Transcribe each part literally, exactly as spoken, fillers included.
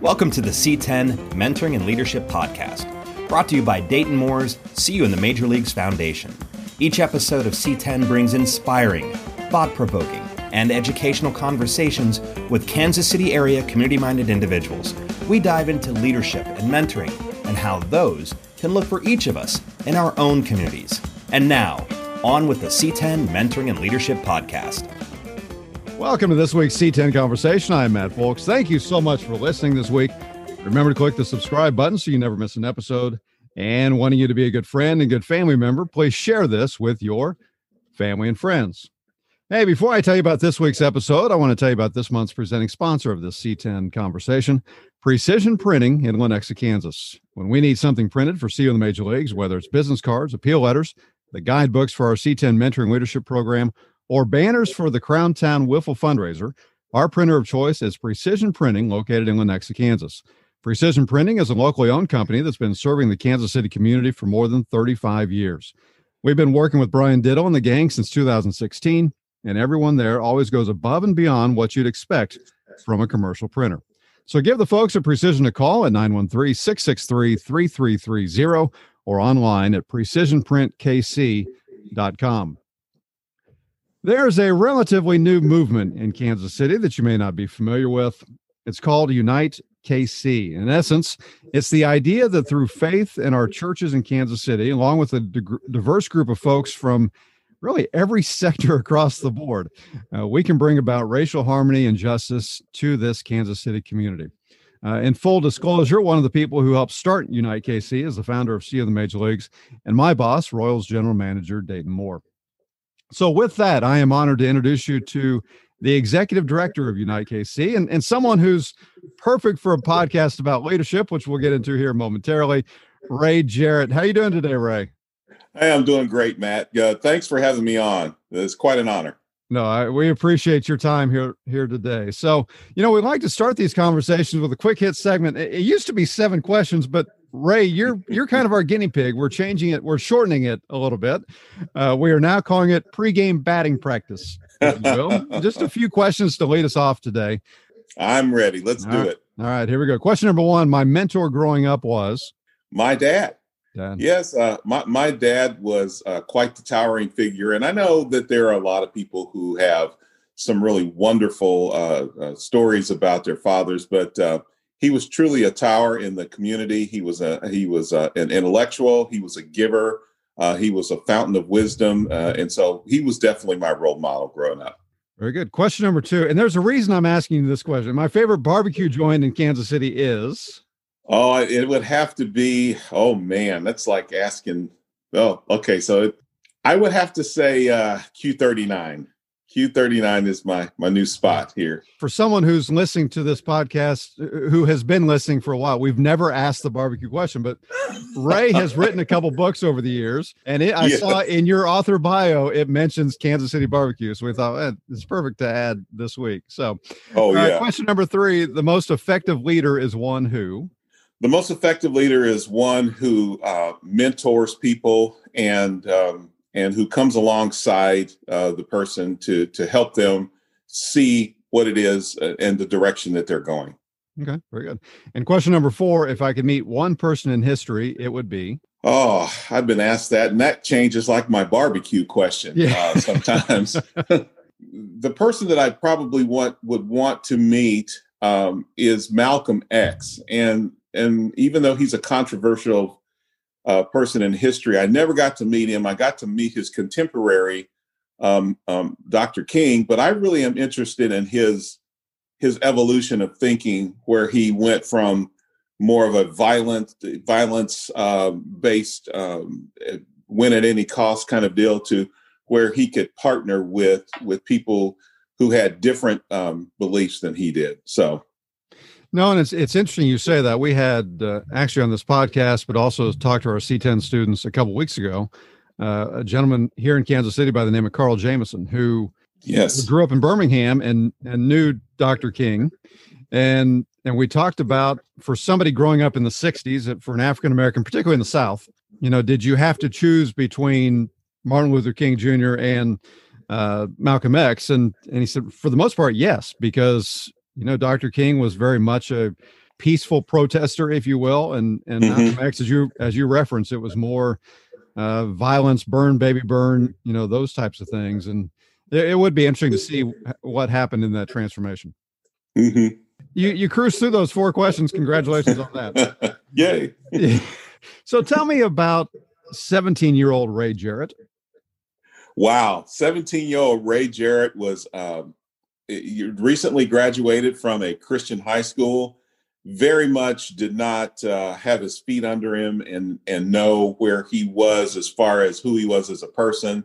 Welcome to the C ten Mentoring and Leadership Podcast, brought to you by Dayton Moore's See You in the Major Leagues Foundation. Each episode of C ten brings inspiring, thought-provoking, and educational conversations with Kansas City area community-minded individuals. We dive into leadership and mentoring and how those can look for each of us in our own communities. And now, on with the C ten Mentoring and Leadership Podcast. Welcome to this week's C ten Conversation. I'm Matt Folks. Thank you so much for listening this week. Remember to click the subscribe button so you never miss an episode. And wanting you to be a good friend and good family member, please share this with your family and friends. Hey, before I tell you about this week's episode, I want to tell you about this month's presenting sponsor of this C ten Conversation, Precision Printing in Lenexa, Kansas. When we need something printed for See You in the Major Leagues, whether it's business cards, appeal letters, the guidebooks for our C ten Mentoring Leadership Program, or banners for the Crowntown Wiffle fundraiser, our printer of choice is Precision Printing, located in Lenexa, Kansas. Precision Printing is a locally owned company that's been serving the Kansas City community for more than thirty-five years. We've been working with Brian Ditto and the gang since two thousand sixteen, and everyone there always goes above and beyond what you'd expect from a commercial printer. So give the folks at Precision a call at nine one three, six six three, three three three zero or online at precision print k c dot com. There's a relatively new movement in Kansas City that you may not be familiar with. It's called Unite K C. In essence, it's the idea that through faith in our churches in Kansas City, along with a diverse group of folks from really every sector across the board, uh, we can bring about racial harmony and justice to this Kansas City community. Uh, in full disclosure, one of the people who helped start Unite K C is the founder of C of the Major Leagues and my boss, Royals General Manager Dayton Moore. So with that, I am honored to introduce you to the executive director of Unite K C and, and someone who's perfect for a podcast about leadership, which we'll get into here momentarily, Ray Jarrett. How are you doing today, Ray? Hey, I'm doing great, Matt. Uh, thanks for having me on. It's quite an honor. No, I, we appreciate your time here here today. So, you know, we like to start these conversations with a quick hit segment. It, it used to be seven questions, but Ray, you're you're kind of our guinea pig. We're changing it. We're shortening it a little bit. Uh, we are now calling it pregame batting practice, if you will. Just a few questions to lead us off today. I'm ready. Let's All do right. it. All right, here we go. Question number one. My mentor growing up was? My dad. dad. Yes, uh, my, my dad was uh, quite the towering figure. And I know that there are a lot of people who have some really wonderful uh, uh, stories about their fathers, but uh he was truly a tower in the community. He was a he was a, an intellectual. He was a giver. Uh, he was a fountain of wisdom, uh, and so he was definitely my role model growing up. Very good. Question number two, and there's a reason I'm asking you this question. My favorite barbecue joint in Kansas City is? Oh, it would have to be. Oh man, that's like asking. Oh, okay. So it, I would have to say uh, Q thirty-nine. Q thirty-nine is my my new spot here. For someone who's listening to this podcast, who has been listening for a while, we've never asked the barbecue question, but Ray has written a couple books over the years, and it, I yes. saw in your author bio, it mentions Kansas City barbecue, so we thought, eh, it's perfect to add this week. So, oh, yeah. Right, question number three, the most effective leader is one who? The most effective leader is one who uh, mentors people and um and who comes alongside uh, the person to to help them see what it is and the direction that they're going. Okay, very good. And question number four, if I could meet one person in history, it would be? Oh, I've been asked that, and that changes like my barbecue question yeah. uh, sometimes. The person that I probably want would want to meet um, is Malcolm X. And, and even though he's a controversial Uh, person in history, I never got to meet him. I got to meet his contemporary, um, um, Doctor King, but I really am interested in his his evolution of thinking, where he went from more of a violent, violence uh, based, um, win at any cost kind of deal to where he could partner with with people who had different um, beliefs than he did. So. No, and it's it's interesting you say that. We had uh, actually on this podcast, but also talked to our C ten students a couple weeks ago, uh, a gentleman here in Kansas City by the name of Carl Jameson, who yes. grew up in Birmingham and and knew Doctor King. And and we talked about, for somebody growing up in the sixties, for an African-American, particularly in the South, you know, did you have to choose between Martin Luther King Junior and uh, Malcolm X? And, and he said, for the most part, yes, because... You know, Doctor King was very much a peaceful protester, if you will. And, and mm-hmm. Malcolm X, as you, as you referenced, it was more uh, violence, burn, baby, burn, you know, those types of things. And it, it would be interesting to see what happened in that transformation. Mm-hmm. You, you cruised through those four questions. Congratulations on that. Yay. So tell me about seventeen-year-old Ray Jarrett. Wow. seventeen-year-old Ray Jarrett was um, recently graduated from a Christian high school, very much did not uh, have his feet under him and, and know where he was as far as who he was as a person.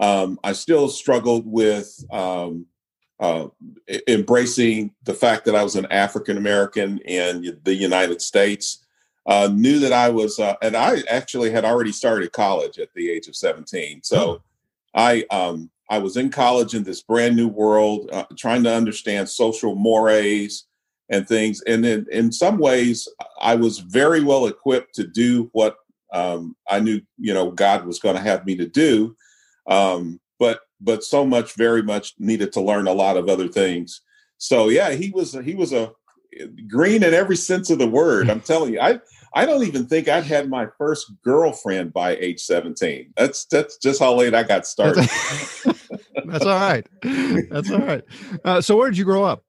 Um, I still struggled with um, uh, embracing the fact that I was an African-American in the United States. Uh, knew that I was, uh, and I actually had already started college at the age of seventeen. So I um, I was in college in this brand new world, uh, trying to understand social mores and things. And then in some ways, I was very well equipped to do what um, I knew, you know, God was going to have me to do. Um, but but so much, very much needed to learn a lot of other things. So, yeah, he was he was a green in every sense of the word. I'm telling you, I, I don't even think I'd had my first girlfriend by age seventeen. That's, that's just how late I got started. That's all right. That's all right. Uh, so where did you grow up?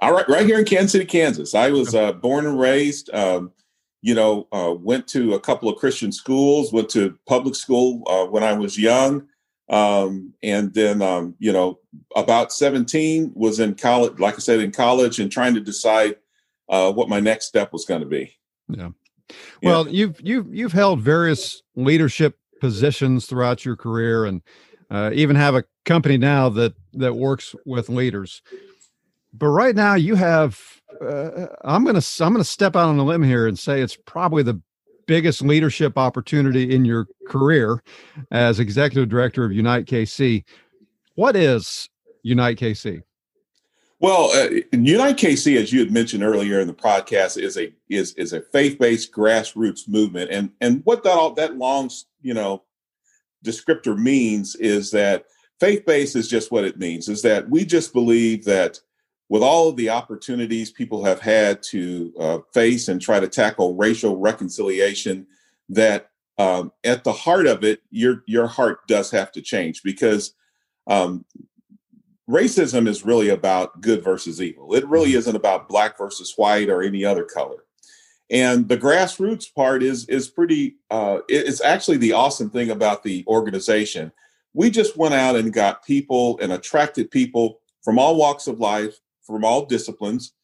All right. Right here in Kansas City, Kansas. I was uh, born and raised, um, you know, uh, went to a couple of Christian schools, went to public school uh, when I was young. Um, and then, um, you know, about seventeen was in college, like I said, in college and trying to decide, uh, what my next step was going to be. Yeah. Well, yeah. you've, you've, you've held various leadership positions throughout your career and, uh, even have a company now that, that works with leaders, but right now you have, uh, I'm going to, I'm going to step out on a limb here and say, it's probably the biggest leadership opportunity in your career as executive director of Unite K C. What is Unite K C? Well, uh, Unite K C, as you had mentioned earlier in the podcast, is a is is a faith-based grassroots movement, and and what that all, that long you know descriptor means is that faith-based is just what it means. Is that we just believe that with all of the opportunities people have had to uh, face and try to tackle racial reconciliation, that um, at the heart of it, your your heart does have to change, because um, racism is really about good versus evil. It really isn't about black versus white or any other color. And the grassroots part is is pretty. Uh, it's actually the awesome thing about the organization. We just went out and got people and attracted people from all walks of life, from all disciplines,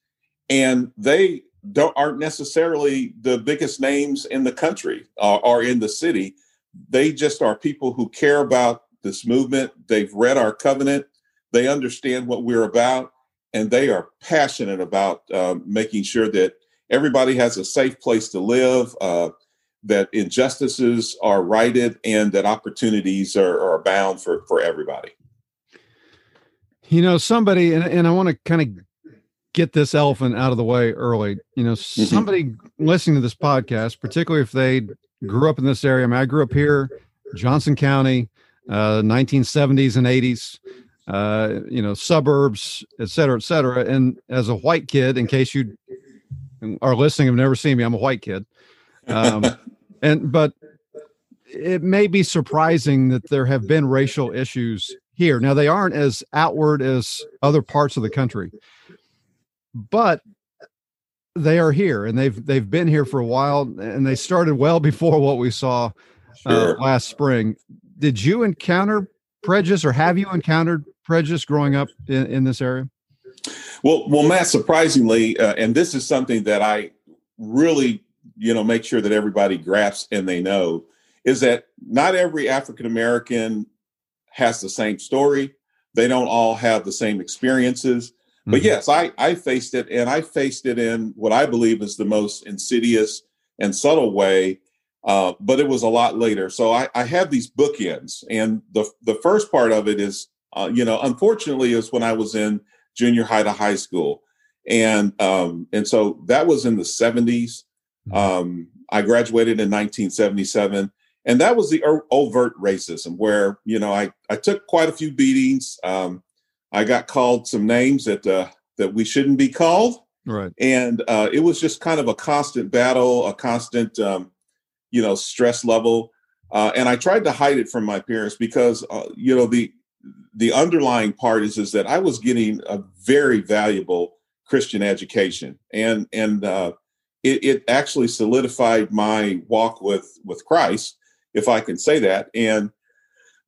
and they don't aren't necessarily the biggest names in the country uh, or in the city. They just are people who care about this movement. They've read our covenant. They understand what we're about, and they are passionate about uh, making sure that everybody has a safe place to live, uh, that injustices are righted, and that opportunities are, are abound for, for everybody. You know, somebody, and, and I want to kind of get this elephant out of the way early. You know, somebody mm-hmm. listening to this podcast, particularly if they grew up in this area. I mean, I grew up here, Johnson County, uh, nineteen seventies and eighties, uh, you know, suburbs, et cetera, et cetera. And as a white kid, in case you are listening, have never seen me, I'm a white kid. Um, and but it may be surprising that there have been racial issues here. Now, they aren't as outward as other parts of the country, but they are here, and they've they've been here for a while, and they started well before what we saw uh, sure. last spring. Did you encounter prejudice, or have you encountered prejudice growing up in, in this area? Well, well, Matt, surprisingly, uh, and this is something that I really, you know, make sure that everybody grasps and they know, is that not every African-American has the same story. They don't all have the same experiences. But mm-hmm. yes, I, I faced it, and I faced it in what I believe is the most insidious and subtle way, uh, but it was a lot later. So I, I have these bookends, and the, the first part of it is, uh, you know, unfortunately, is when I was in junior high to high school. And, um, and so that was in the seventies. Um, I graduated in nineteen seventy-seven. And that was the overt racism where, you know, I, I took quite a few beatings. Um, I got called some names that uh, that we shouldn't be called. Right. And uh, it was just kind of a constant battle, a constant, um, you know, stress level. Uh, and I tried to hide it from my parents because, uh, you know, the the underlying part is, is that I was getting a very valuable Christian education. And and uh, it, it actually solidified my walk with with Christ, if I can say that. And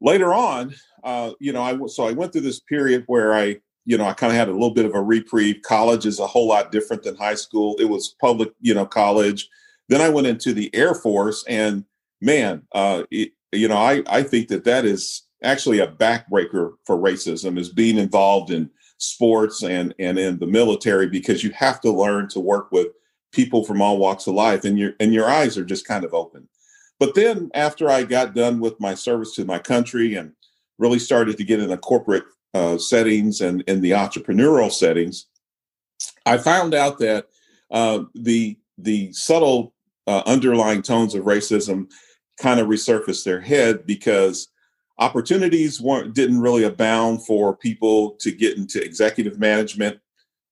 later on, uh, you know, I so I went through this period where I, you know, I kind of had a little bit of a reprieve. College is a whole lot different than high school. It was public, you know, college. Then I went into the Air Force, and man, uh, it, you know, I, I think that that is actually a backbreaker for racism, is being involved in sports and, and in the military, because you have to learn to work with people from all walks of life, and your, and your eyes are just kind of open. But then after I got done with my service to my country and really started to get in a corporate Uh, settings and in the entrepreneurial settings, I found out that uh, the the subtle uh, underlying tones of racism kind of resurfaced their head, because opportunities weren't didn't really abound for people to get into executive management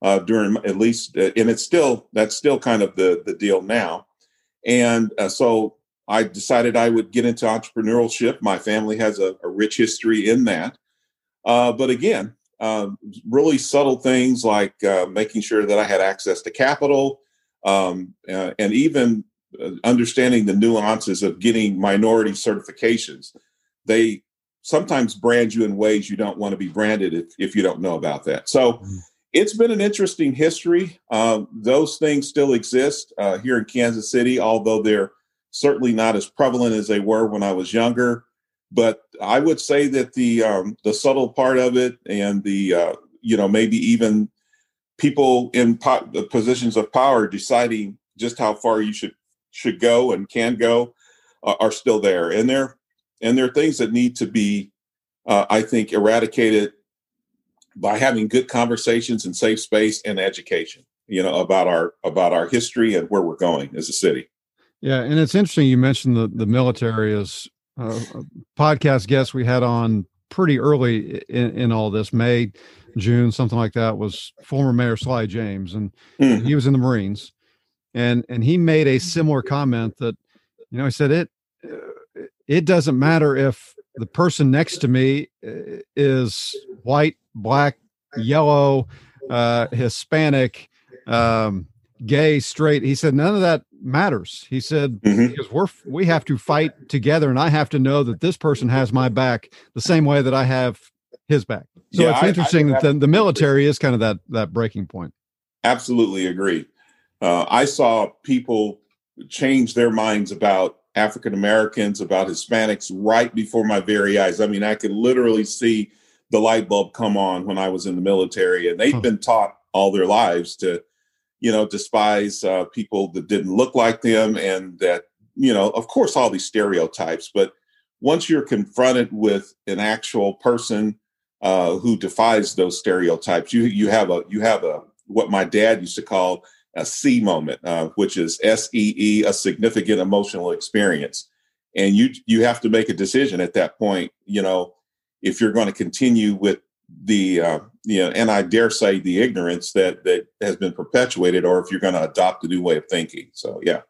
uh, during at least, uh, and it's still that's still kind of the the deal now. And uh, so I decided I would get into entrepreneurship. My family has a, a rich history in that. Uh, but again, uh, really subtle things like uh, making sure that I had access to capital, um, uh, and even uh, understanding the nuances of getting minority certifications. They sometimes brand you in ways you don't want to be branded if, if you don't know about that. So mm-hmm. It's been an interesting history. Uh, those things still exist uh, here in Kansas City, although they're certainly not as prevalent as they were when I was younger. But I would say that the um, the subtle part of it, and the uh, you know, maybe even people in po- the positions of power deciding just how far you should should go and can go, uh, are still there, and there and there are things that need to be, uh, I think, eradicated by having good conversations and safe space and education, you know, about our about our history and where we're going as a city. Yeah, and it's interesting you mentioned the the military is. Uh, a podcast guest we had on pretty early in, in all this, May, June, something like that, was former Mayor Sly James, and mm-hmm. he was in the Marines, and and he made a similar comment that, you know, he said it it doesn't matter if the person next to me is white, black, yellow, uh, Hispanic, um, gay, straight. He said none of that matters. He said, mm-hmm. because we're, we have to fight together, and I have to know that this person has my back the same way that I have his back. So yeah, it's I, interesting I, I, that the, the military is kind of that, that breaking point. Absolutely agree. Uh, I saw people change their minds about African-Americans, about Hispanics right before my very eyes. I mean, I could literally see the light bulb come on when I was in the military, and they've huh. been taught all their lives to, you know, despise uh, people that didn't look like them, and that, you know, of course, all these stereotypes. But once you're confronted with an actual person uh, who defies those stereotypes, you you have a you have a what my dad used to call a see moment, uh, which is S E E, a significant emotional experience. And you you have to make a decision at that point, you know, if you're going to continue with the uh, you know, and I dare say the ignorance that that has been perpetuated, or if you're going to adopt a new way of thinking. So, yeah.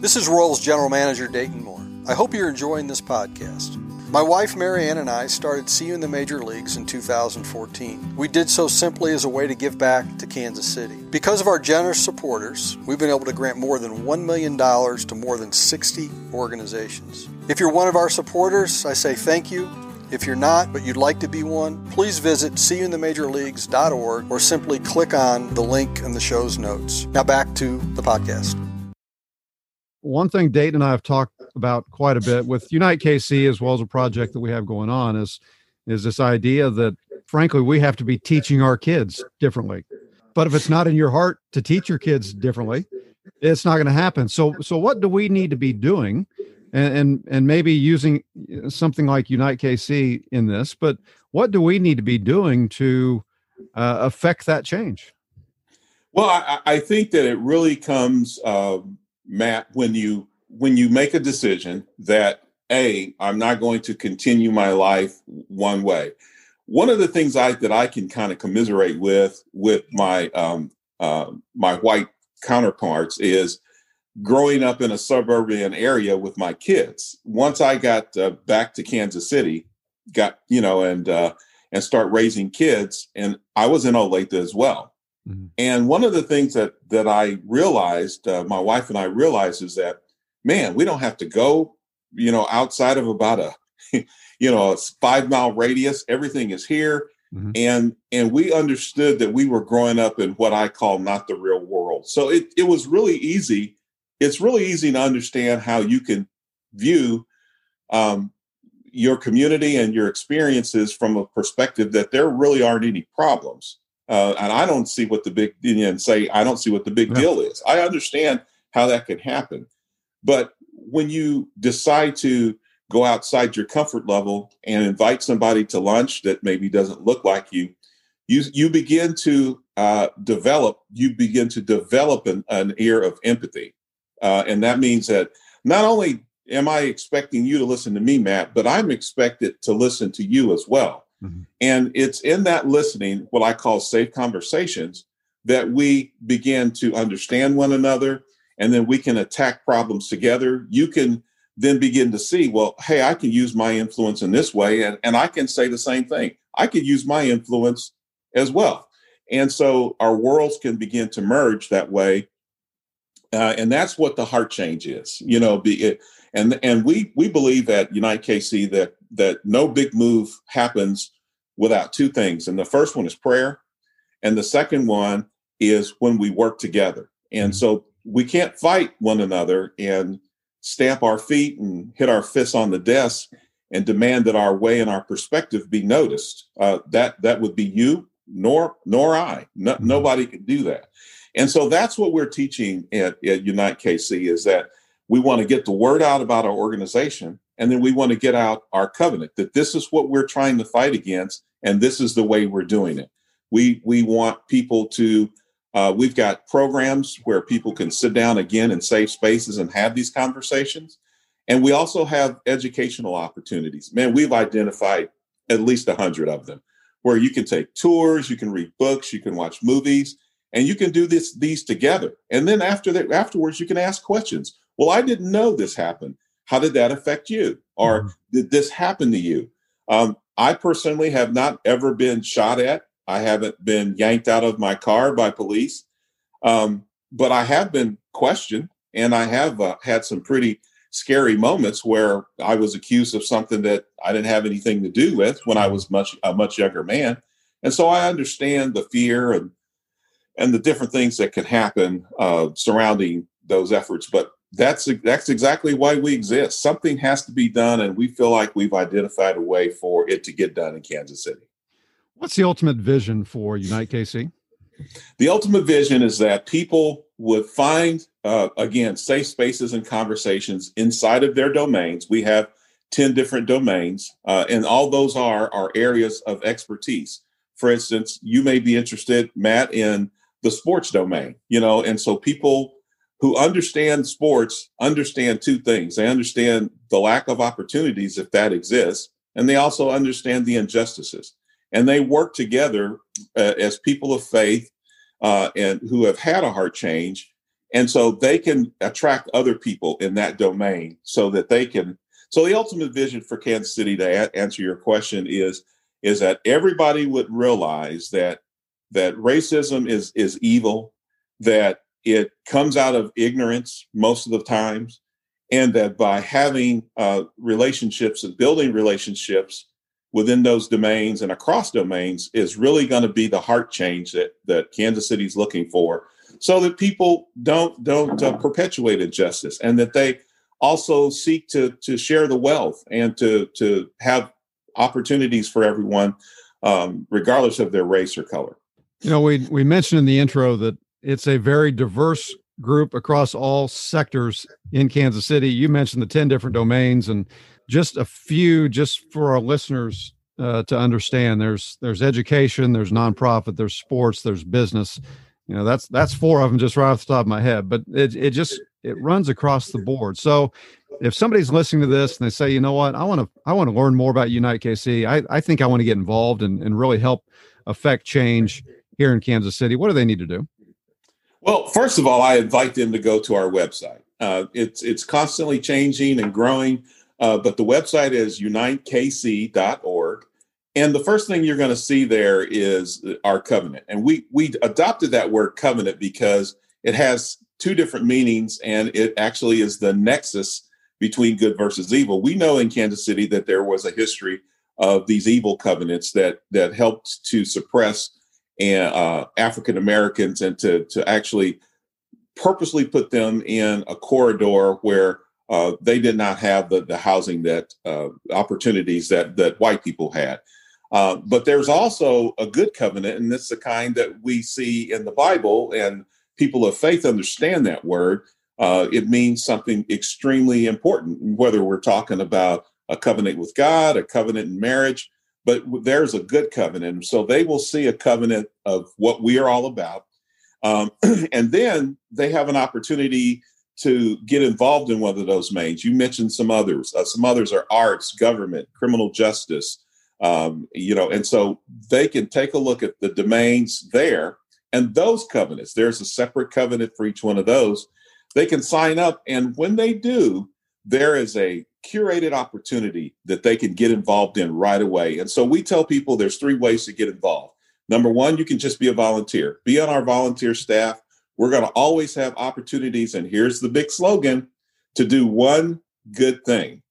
This is Royals General Manager Dayton Moore. I hope you're enjoying this podcast. My wife, Marianne, and I started See You in the Major Leagues in two thousand fourteen. We did so simply as a way to give back to Kansas City. Because of our generous supporters, we've been able to grant more than one million dollars to more than sixty organizations. If you're one of our supporters, I say thank you. If you're not, but you'd like to be one, please visit see you in the major leagues dot org or simply click on the link in the show's notes. Now back to the podcast. One thing Dayton and I have talked about quite a bit with Unite K C, as well as a project that we have going on, is, is this idea that, frankly, we have to be teaching our kids differently. But if it's not in your heart to teach your kids differently, it's not going to happen. So, so what do we need to be doing? And, and and maybe using something like Unite K C in this, but what do we need to be doing to uh, affect that change? Well, I, I think that it really comes, uh, Matt, when you when you make a decision that, A, I'm not going to continue my life one way. One of the things I that I can kind of commiserate with with my um, uh, my white counterparts is growing up in a suburban area with my kids. Once I got uh, back to Kansas City, got, you know, and uh, and start raising kids, and I was in Olathe as well. Mm-hmm. And one of the things that that I realized, uh, my wife and I realized, is that, man, we don't have to go, you know, outside of about a, you know, a five mile radius. Everything is here. Mm-hmm. And and we understood that we were growing up in what I call not the real world. So it it was really easy. It's really easy to understand how you can view um, your community and your experiences from a perspective that there really aren't any problems. Uh, and I don't see what the big and say I don't see what the big yeah. deal is. I understand how that can happen, but when you decide to go outside your comfort level and invite somebody to lunch that maybe doesn't look like you, you you begin to uh, develop. You begin to develop an, an ear of empathy, uh, and that means that not only am I expecting you to listen to me, Matt, but I'm expected to listen to you as well. Mm-hmm. And it's in that listening, what I call safe conversations, that we begin to understand one another, and then we can attack problems together. You can then begin to see, well, hey, I can use my influence in this way, and, and I can say the same thing. I could use my influence as well. And so our worlds can begin to merge that way. Uh, and that's what the heart change is, you know, be it, and and we we believe at Unite K C that that no big move happens without two things. And the first one is prayer. And the second one is when we work together. And so we can't fight one another and stamp our feet and hit our fists on the desk and demand that our way and our perspective be noticed. Uh, that that would be you, nor nor I. No, nobody can do that. And so that's what we're teaching at, at Unite K C, is that we want to get the word out about our organization, and then we want to get out our covenant that this is what we're trying to fight against, and this is the way we're doing it. We we want people to, uh, we've got programs where people can sit down again in safe spaces and have these conversations. And we also have educational opportunities. Man, we've identified at least one hundred of them where you can take tours, you can read books, you can watch movies, and you can do this these together. And then after that, afterwards, you can ask questions. Well, I didn't know this happened. How did that affect you? Or mm-hmm. did this happen to you? Um, I personally have not ever been shot at. I haven't been yanked out of my car by police. Um, but I have been questioned, and I have uh, had some pretty scary moments where I was accused of something that I didn't have anything to do with when I was much a much younger man. And so I understand the fear and and the different things that could happen uh, surrounding those efforts. But That's that's exactly why we exist. Something has to be done, and we feel like we've identified a way for it to get done in Kansas City. What's the ultimate vision for Unite K C? The ultimate vision is that people would find, uh, again, safe spaces and conversations inside of their domains. We have ten different domains, uh, and all those are our areas of expertise. For instance, you may be interested, Matt, in the sports domain, you know, and so people who understand sports understand two things. They understand the lack of opportunities, if that exists, and they also understand the injustices. And they work together uh, as people of faith uh, and who have had a heart change. And so they can attract other people in that domain so that they can. So the ultimate vision for Kansas City, to a- answer your question, is, is that everybody would realize that, that racism is, is evil, that it comes out of ignorance most of the times, and that by having uh, relationships and building relationships within those domains and across domains is really going to be the heart change that, that Kansas City is looking for, so that people don't don't uh, perpetuate injustice, and that they also seek to to share the wealth and to to have opportunities for everyone, um, regardless of their race or color. You know, we we mentioned in the intro that it's a very diverse group across all sectors in Kansas City. You mentioned the ten different domains, and just a few, just for our listeners uh, to understand. There's there's education, there's nonprofit, there's sports, there's business. You know, that's that's four of them just right off the top of my head. But it it just it runs across the board. So if somebody's listening to this and they say, you know what, I want to I want to learn more about Unite K C. I I think I want to get involved and and really help affect change here in Kansas City. What do they need to do? Well, first of all, I invite them to go to our website. Uh, it's it's constantly changing and growing, uh, but the website is unite k c dot org. And the first thing you're going to see there is our covenant. And we we adopted that word covenant because it has two different meanings, and it actually is the nexus between good versus evil. We know in Kansas City that there was a history of these evil covenants that that helped to suppress and uh, African Americans, and to to actually purposely put them in a corridor where uh, they did not have the, the housing that uh, opportunities that that white people had. Uh, but there's also a good covenant, and it's the kind that we see in the Bible, and people of faith understand that word. Uh, it means something extremely important, whether we're talking about a covenant with God, a covenant in marriage, but there's a good covenant. So they will see a covenant of what we are all about. Um, and then they have an opportunity to get involved in one of those mains. You mentioned some others. Uh, some others are arts, government, criminal justice, um, you know, and so they can take a look at the domains there. And those covenants, there's a separate covenant for each one of those. They can sign up. And when they do, there is a curated opportunity that they can get involved in right away. And so we tell people there's three ways to get involved. Number one, you can just be a volunteer. Be on our volunteer staff. We're going to always have opportunities. And here's the big slogan: to do one good thing.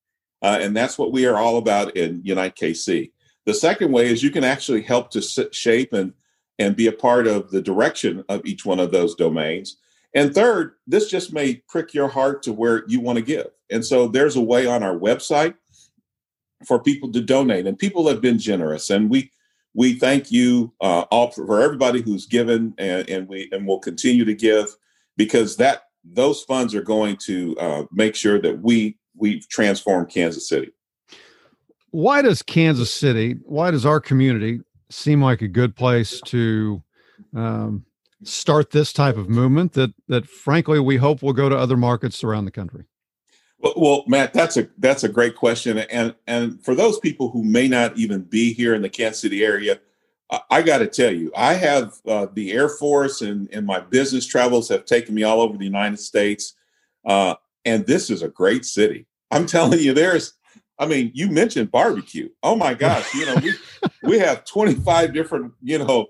Uh, and that's what we are all about in Unite K C. The second way is you can actually help to shape and and be a part of the direction of each one of those domains. And third, this just may prick your heart to where you want to give. And so there's a way on our website for people to donate, and people have been generous. And we we thank you uh, all for, for everybody who's given, and, and we and will continue to give, because that those funds are going to uh, make sure that we we've transformed Kansas City. Why does Kansas City, why does our community seem like a good place to um, start this type of movement that, that frankly, we hope will go to other markets around the country? Well, well, Matt, that's a that's a great question. And and for those people who may not even be here in the Kansas City area, I, I got to tell you, I have uh, the Air Force and, and my business travels have taken me all over the United States. Uh, and this is a great city. I'm telling you, there's I mean, you mentioned barbecue. Oh, my gosh. You know, we, we have twenty-five different, you know,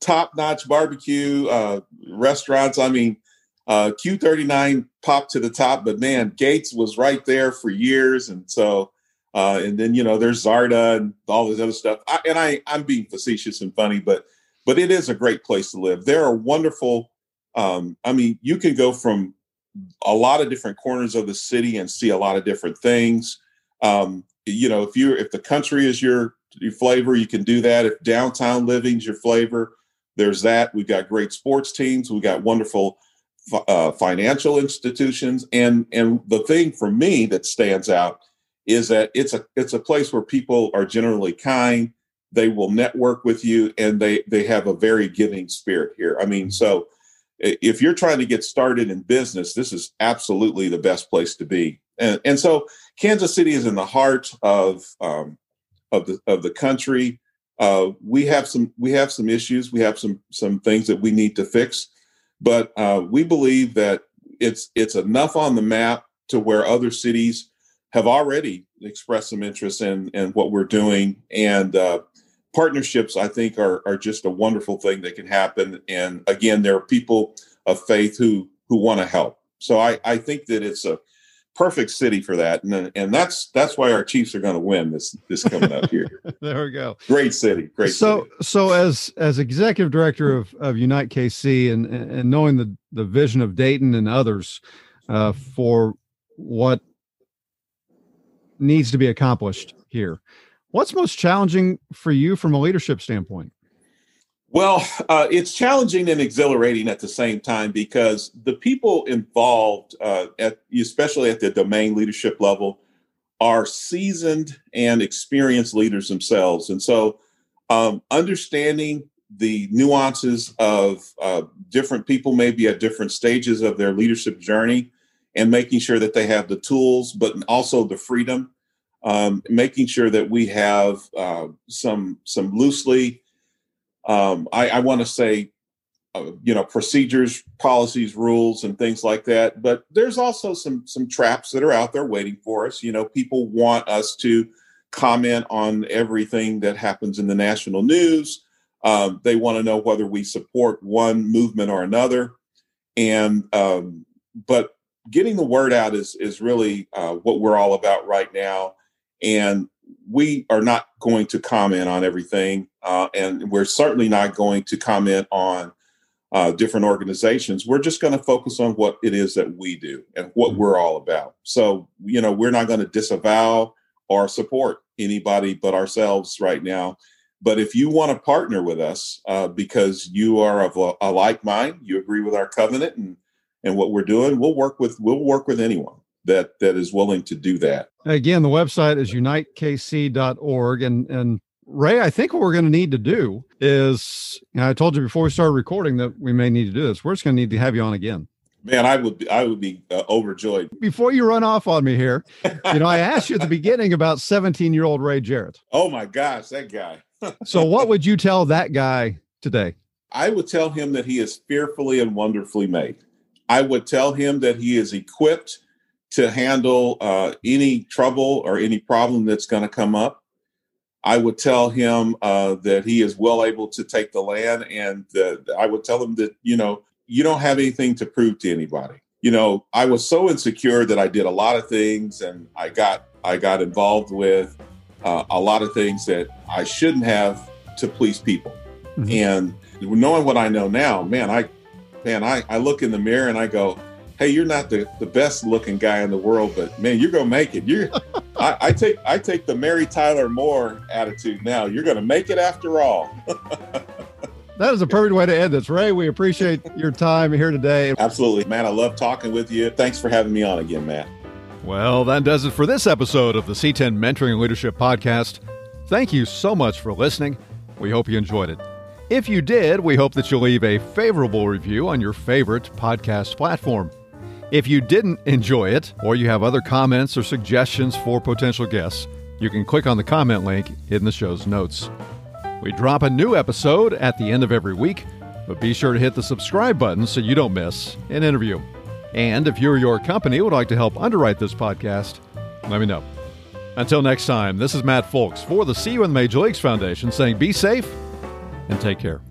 top-notch barbecue uh, restaurants. I mean, uh, Q thirty-nine popped to the top, but, man, Gates was right there for years. And so uh, and then, you know, there's Zarda and all this other stuff. I, and I, I'm being facetious and funny, but but it is a great place to live. There are wonderful um, – I mean, you can go from a lot of different corners of the city and see a lot of different things. Um, you know, if you if the country is your, your flavor, you can do that. If downtown living's your flavor, there's that. We've got great sports teams. We've got wonderful uh, financial institutions. And and the thing for me that stands out is that it's a it's a place where people are generally kind. They will network with you, and they they have a very giving spirit here. I mean, so if you're trying to get started in business, this is absolutely the best place to be. And, and so Kansas City is in the heart of um, of the of the country. Uh, we have some we have some issues. We have some some things that we need to fix, but uh, we believe that it's it's enough on the map to where other cities have already expressed some interest in in what we're doing. And uh, partnerships, I think, are are just a wonderful thing that can happen. And again, there are people of faith who who want to help. So I I think that it's a perfect city for that, and and that's that's why our Chiefs are going to win this this coming up here. There we go. Great city, great. So city. so as as executive director of of Unite K C, and and knowing the the vision of Dayton and others uh, for what needs to be accomplished here, what's most challenging for you from a leadership standpoint? Well, uh, it's challenging and exhilarating at the same time, because the people involved, uh, at, especially at the domain leadership level, are seasoned and experienced leaders themselves. And so um, understanding the nuances of uh, different people, maybe at different stages of their leadership journey, and making sure that they have the tools, but also the freedom, um, making sure that we have uh, some some loosely Um, I, I want to say you know, procedures, policies, rules, and things like that. But there's also some some traps that are out there waiting for us. You know, people want us to comment on everything that happens in the national news. Um, they want to know whether we support one movement or another. And um, but getting the word out is is really uh, what we're all about right now. And we are not going to comment on everything. Uh, and we're certainly not going to comment on uh, different organizations. We're just going to focus on what it is that we do and what we're all about. So, you know, we're not going to disavow or support anybody but ourselves right now. But if you want to partner with us uh, because you are of a, a like mind, you agree with our covenant and, and what we're doing, we'll work with we'll work with anyone that that is willing to do that. Again, the website is unite k c dot org. And, and Ray, I think what we're going to need to do is, you know, I told you before we started recording that we may need to do this. We're just going to need to have you on again. Man, I would be, I would be uh, overjoyed. Before you run off on me here, you know, I asked you at the beginning about seventeen-year-old Ray Jarrett. Oh, my gosh, that guy. So what would you tell that guy today? I would tell him that he is fearfully and wonderfully made. I would tell him that he is equipped to handle uh, any trouble or any problem that's going to come up. I would tell him uh, that he is well able to take the land. And uh, I would tell him that, you know, you don't have anything to prove to anybody. You know, I was so insecure that I did a lot of things, and I got I got involved with uh, a lot of things that I shouldn't have to please people. Mm-hmm. And knowing what I know now, man, I man, I, I look in the mirror and I go, hey, you're not the, the best looking guy in the world, but man, you're gonna make it. You're I, I take I take the Mary Tyler Moore attitude now. You're gonna make it after all. That is a perfect way to end this. Ray, we appreciate your time here today. Absolutely. Matt, I love talking with you. Thanks for having me on again, Matt. Well, that does it for this episode of the C ten Mentoring and Leadership Podcast. Thank you so much for listening. We hope you enjoyed it. If you did, we hope that you'll leave a favorable review on your favorite podcast platform. If you didn't enjoy it, or you have other comments or suggestions for potential guests, you can click on the comment link in the show's notes. We drop a new episode at the end of every week, but be sure to hit the subscribe button so you don't miss an interview. And if you or your company would like to help underwrite this podcast, let me know. Until next time, this is Matt Folks for the See You in the Major Leagues Foundation saying be safe and take care.